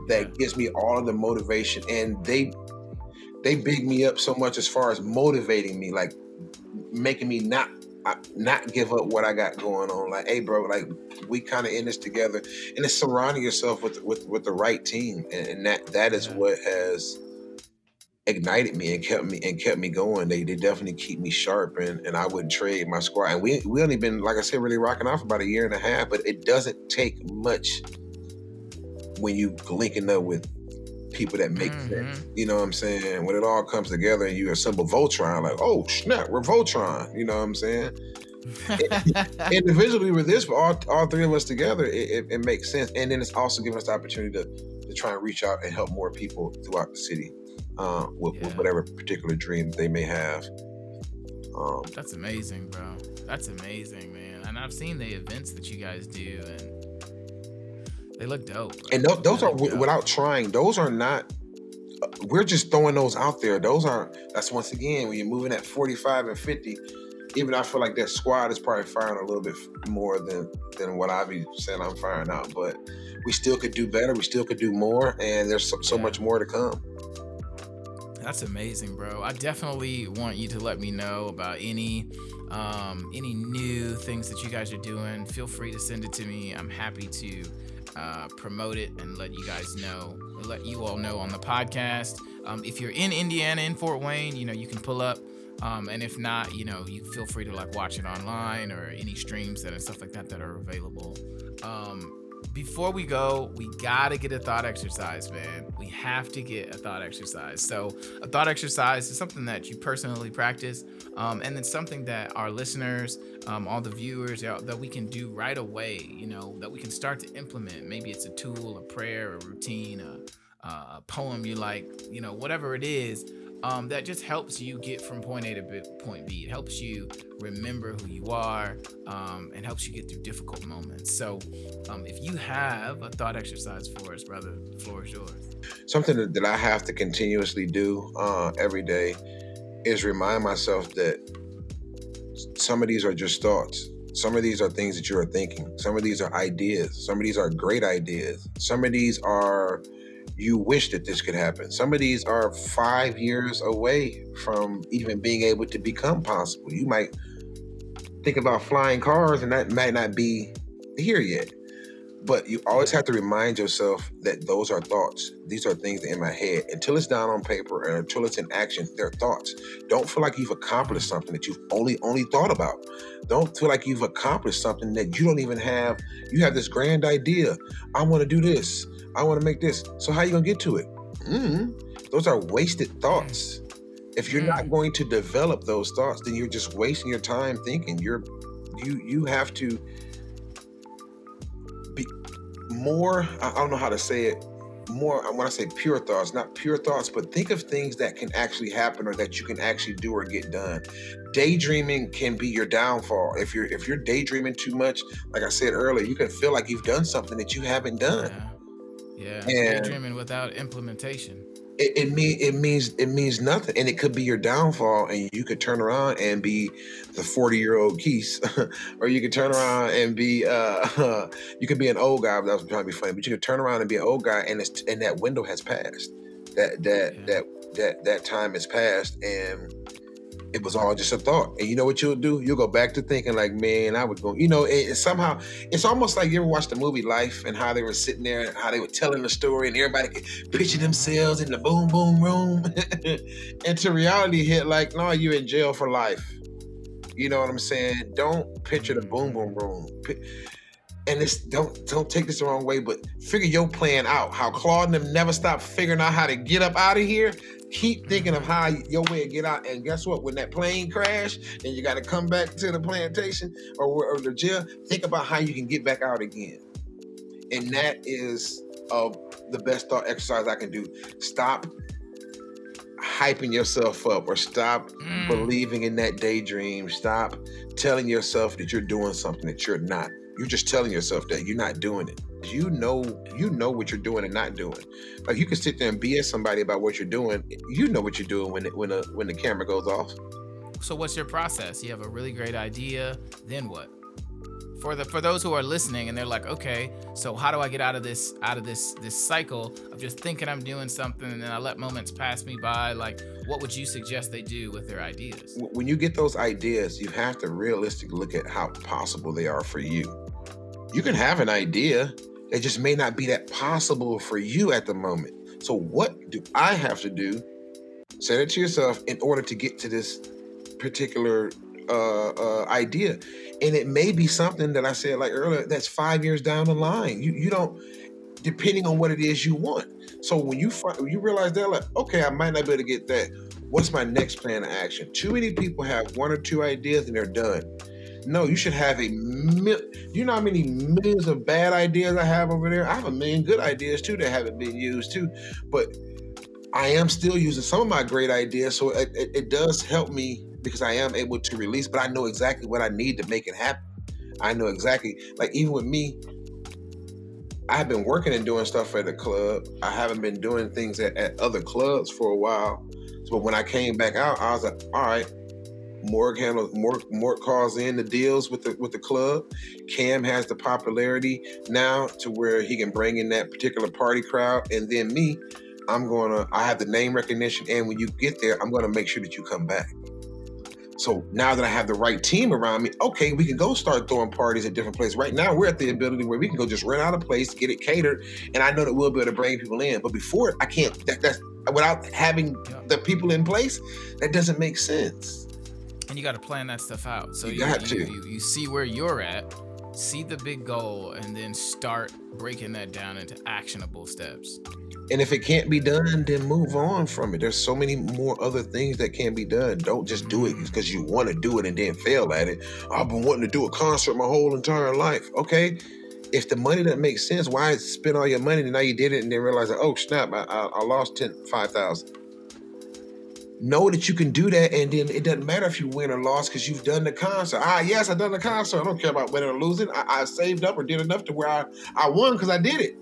that gives me all of the motivation, and they big me up so much as far as motivating me, like making me not give up what I got going on. Like, hey, bro, like, we kind of in this together. And it's surrounding yourself with the right team, and that is what has ignited me and kept me going. They definitely keep me sharp, and I wouldn't trade my squad. And we only been, like I said, really rocking off about a year and a half, but it doesn't take much when you linking up with people that make sense. You know what I'm saying? When it all comes together and you assemble Voltron, like, oh snap, we're Voltron. You know what I'm saying? Individually, we're this, but all three of us together, it makes sense. And then it's also giving us the opportunity to try and reach out and help more people throughout the city with whatever particular dream they may have. That's amazing, bro. That's amazing, man. And I've seen the events that you guys do, and they look dope. And those are, without trying, those are not, we're just throwing those out there. That's once again, when you're moving at 45 and 50, even I feel like that squad is probably firing a little bit more than what I be saying I'm firing out. But we still could do better. We still could do more. And there's so much more to come. That's amazing, bro. I definitely want you to let me know about any new things that you guys are doing. Feel free to send it to me. I'm happy to promote it and let you all know on the podcast. If you're in Indiana, in Fort Wayne, you can pull up, and if not, you feel free to watch it online or any streams and stuff like that are available. Before we go, we gotta get a thought exercise, man. We have to get a thought exercise. So a thought exercise is something that you personally practice, and it's something that our listeners, all the viewers, that we can do right away, that we can start to implement. Maybe it's a tool, a prayer, a routine, a poem you like, whatever it is, that just helps you get from point A to point B. It helps you remember who you are, and helps you get through difficult moments. So if you have a thought exercise for us, brother, the floor is yours. Something that I have to continuously do every day is remind myself that some of these are just thoughts. Some of these are things that you are thinking. Some of these are ideas. Some of these are great ideas. Some of these are, you wish that this could happen. Some of these are 5 years away from even being able to become possible. You might think about flying cars, and that might not be here yet. But you always have to remind yourself that those are thoughts. These are things in my head. Until it's down on paper and until it's in action, they're thoughts. Don't feel like you've accomplished something that you've only thought about. Don't feel like you've accomplished something that you don't even have. You have this grand idea. I want to do this. I want to make this. So how are you going to get to it? Those are wasted thoughts. If you're not going to develop those thoughts, then you're just wasting your time thinking. You have to be more, I don't know how to say it, more, when I say pure thoughts, not pure thoughts, but think of things that can actually happen or that you can actually do or get done. Daydreaming can be your downfall. If you're daydreaming too much, like I said earlier, you can feel like you've done something that you haven't done. Yeah, daydreaming without implementation. It means nothing, and it could be your downfall. And you could turn around and be the 40-year-old Keese, or you could turn around and be you could be an old guy. That was trying to be funny, but you could turn around and be an old guy, and that window has passed. That time has passed, and it was all just a thought. And you know what you'll do? You'll go back to thinking like, man, I would go, you know, it somehow, it's almost like you ever watched the movie Life and how they were sitting there and how they were telling the story and everybody could picture themselves in the boom, boom room. And to reality hit like, no, you're in jail for life. You know what I'm saying? Don't picture the boom, boom room. And it's, don't take this the wrong way, but figure your plan out. How Claude and them never stop figuring out how to get up out of here. Keep thinking of how your way to get out. And guess what? When that plane crashed and you got to come back to the plantation or the jail, think about how you can get back out again. And that is the best thought exercise I can do. Stop hyping yourself up or stop believing in that daydream. Stop telling yourself that you're doing something that you're not. You're just telling yourself that you're not doing it. You know what you're doing and not doing. Like, you can sit there and BS somebody about what you're doing. You know what you're doing when the camera goes off. So what's your process? You have a really great idea, then what? For those who are listening and they're like, okay, so how do I get out of this cycle of just thinking I'm doing something and then I let moments pass me by? Like, what would you suggest they do with their ideas? When you get those ideas, you have to realistically look at how possible they are for you. You can have an idea that just may not be that possible for you at the moment. So what do I have to do? Say it to yourself in order to get to this particular idea. And it may be something that I said like earlier, that's 5 years down the line. You don't, depending on what it is you want. So when you realize that, like, okay, I might not be able to get that. What's my next plan of action? Too many people have one or two ideas and they're done. No, you should have you know how many millions of bad ideas I have over there? I have a million good ideas too that haven't been used too, but I am still using some of my great ideas. So it does help me because I am able to release, but I know exactly what I need to make it happen. I know exactly, like even with me, I've been working and doing stuff at the club. I haven't been doing things at other clubs for a while. But when I came back out, I was like, all right, Morg calls in the deals with the club. Cam has the popularity now to where he can bring in that particular party crowd. And then me, I have the name recognition. And when you get there, I'm going to make sure that you come back. So now that I have the right team around me, okay, we can go start throwing parties at different places. Right now, we're at the ability where we can go just rent out a place, get it catered. And I know that we'll be able to bring people in. But before, I can't. That's without having the people in place, that doesn't make sense. And you got to plan that stuff out. So you see where you're at, see the big goal, and then start breaking that down into actionable steps. And if it can't be done, then move on from it. There's so many more other things that can be done. Don't just do it because you want to do it and then fail at it. I've been wanting to do a concert my whole entire life. Okay, if the money doesn't make sense, why spend all your money and now you did it and then realize, oh snap, I lost $5,000. Know that you can do that, and then it doesn't matter if you win or lost because you've done the concert. Yes, I've done the concert. I don't care about winning or losing. I saved up or did enough to where I won because I did it.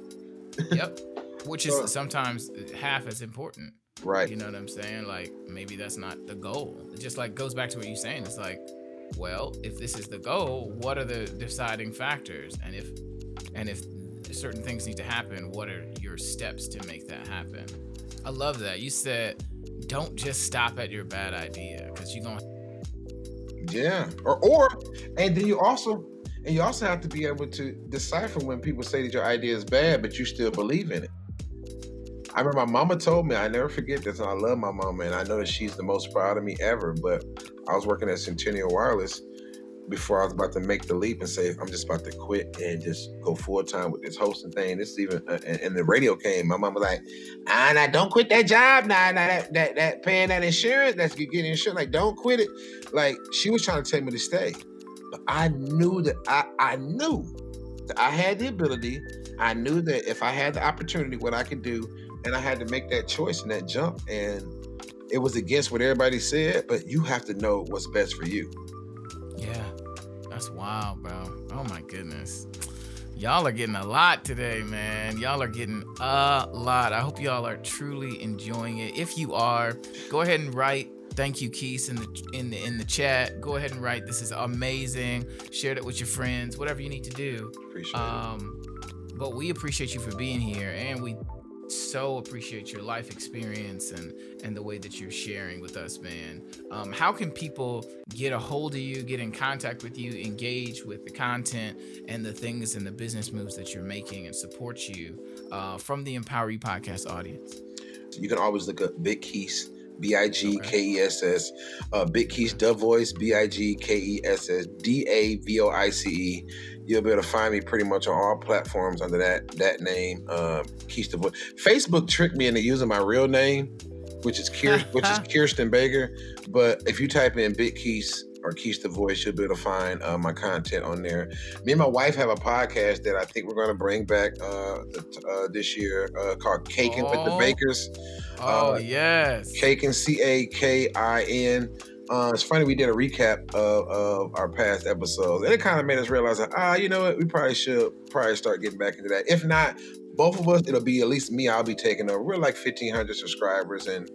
Yep. Which is sometimes half as important. Right. You know what I'm saying? Like, maybe that's not the goal. It just like goes back to what you're saying. It's like, well, if this is the goal, what are the deciding factors? And if certain things need to happen, what are your steps to make that happen? I love that. You said, don't just stop at your bad idea because you're going to... Yeah. And then you also have to be able to decipher when people say that your idea is bad, but you still believe in it. I remember my mama told me, I never forget this, and I love my mama, and I know that she's the most proud of me ever, but I was working at Centennial Wireless before I was about to make the leap and say, I'm just about to quit and just go full time with this hosting thing. This is even, and the radio came. My mom was like, nah, don't quit that job. Nah, that paying that insurance, that's getting insurance. Like, don't quit it. Like, she was trying to tell me to stay. But I knew that I had the ability. I knew that if I had the opportunity, what I could do, and I had to make that choice and that jump. And it was against what everybody said, but you have to know what's best for you. Yeah, that's wild, bro. Oh my goodness. Y'all are getting a lot today, man. Y'all are getting a lot. I hope y'all are truly enjoying it. If you are, go ahead and write "Thank you, Keese" in the chat. Go ahead and write, "This is amazing." Share it with your friends, whatever you need to do. Appreciate it. But we appreciate you for being here, and we so appreciate your life experience and the way that you're sharing with us, man. How can people get a hold of you, get in contact with you, engage with the content and the things and the business moves that you're making and support you from the Empower You Podcast audience? You can always look up Big Keese, BIGKESS, Big Keese DaVoice, BIGKESS DAVOICE. You'll be able to find me pretty much on all platforms under that name, Keese DaVoice. Facebook tricked me into using my real name, which is Kirsten Baker. But if you type in Big Keese or Keese DaVoice, you'll be able to find my content on there. Me and my wife have a podcast that I think we're going to bring back this year called Caking with the Bakers. Oh, yes. Caking, C-A-K-I-N. It's funny, we did a recap of our past episodes, and it kind of made us realize that, you know what, we should probably start getting back into that. If not, both of us, it'll be at least me, I'll be taking over. We're like 1,500 subscribers, and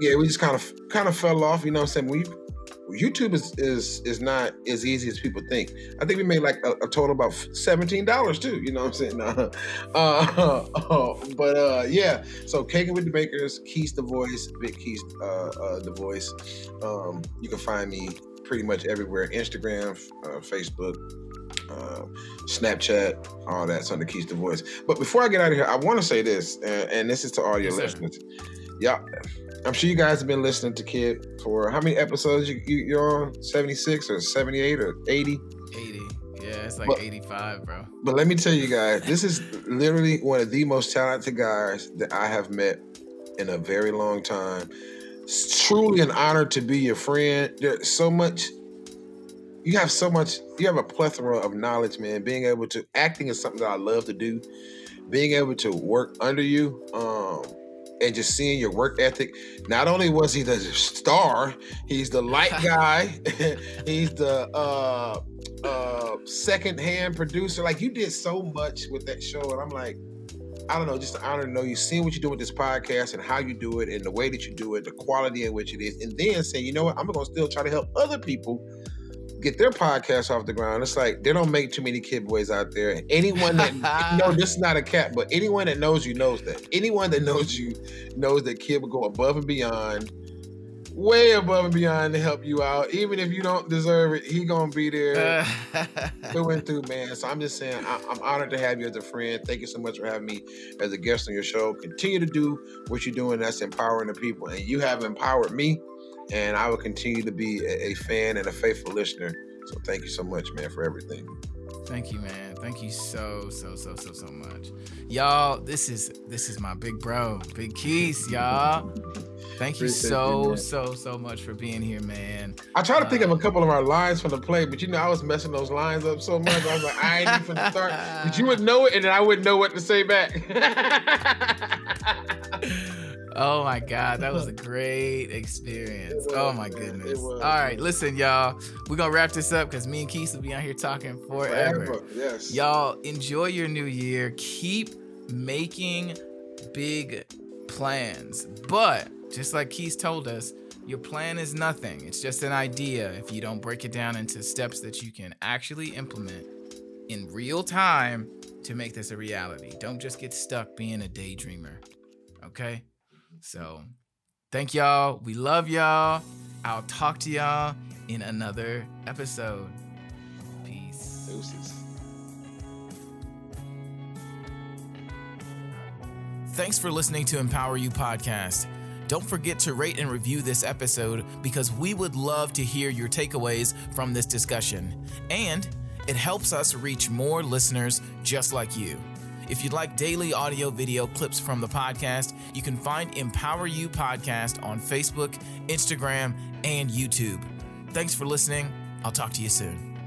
yeah, we just kind of fell off, you know what I'm saying? YouTube is not as easy as people think. I think we made like a total about $17 too, you know what I'm saying? Yeah, so Caking with the Bakers, Keese DaVoice, Big Keese DaVoice. You can find me pretty much everywhere, Instagram, Facebook, Snapchat, all that's under Keese DaVoice. But before I get out of here, I want to say this, and this is to all your listeners. Yeah, I'm sure you guys have been listening to Kid for how many episodes you're on? 76 or 78 or 80? 80. Yeah, it's like 85, bro. But let me tell you guys, this is literally one of the most talented guys that I have met in a very long time. It's truly an honor to be your friend. There's so much. You have so much. You have a plethora of knowledge, man. Being able to, acting is something that I love to do. Being able to work under you, and just seeing your work ethic. Not only was he the star, he's the light guy, he's the second-hand producer. Like, you did so much with that show, and I'm like, I don't know, just an honor to know you, seeing what you do with this podcast and how you do it and the way that you do it, the quality in which it is, and then saying, you know what, I'm gonna still try to help other people get their podcast off the ground. It's like, they don't make too many kid boys out there. And anyone that, no, this is not a cap, but anyone that knows you knows that. Anyone that knows you knows that kid will go above and beyond, way above and beyond to help you out. Even if you don't deserve it, he gonna be there through and through, man. So I'm just saying, I'm honored to have you as a friend. Thank you so much for having me as a guest on your show. Continue to do what you're doing. That's empowering the people. And you have empowered me. And I will continue to be a fan and a faithful listener. So thank you so much, man, for everything. Thank you, man. Thank you so much. Y'all, this is my big bro, Big Keese, y'all. Thank you so much for being here, man. I try to think of a couple of our lines from the play, but you know, I was messing those lines up so much. I was like, I ain't even finna start. But you would know it, and then I wouldn't know what to say back. Oh my God, that was a great experience. Oh my goodness. All right, listen, y'all. We're gonna wrap this up because me and Keese will be out here talking forever. Yes. Y'all, enjoy your new year. Keep making big plans. But just like Keese told us, your plan is nothing. It's just an idea if you don't break it down into steps that you can actually implement in real time to make this a reality. Don't just get stuck being a daydreamer, okay? So, thank y'all. We love y'all. I'll talk to y'all in another episode. Peace. Deuces. Thanks for listening to Empower You Podcast. Don't forget to rate and review this episode because we would love to hear your takeaways from this discussion. And it helps us reach more listeners just like you. If you'd like daily audio video clips from the podcast, you can find Empower You Podcast on Facebook, Instagram, and YouTube. Thanks for listening. I'll talk to you soon.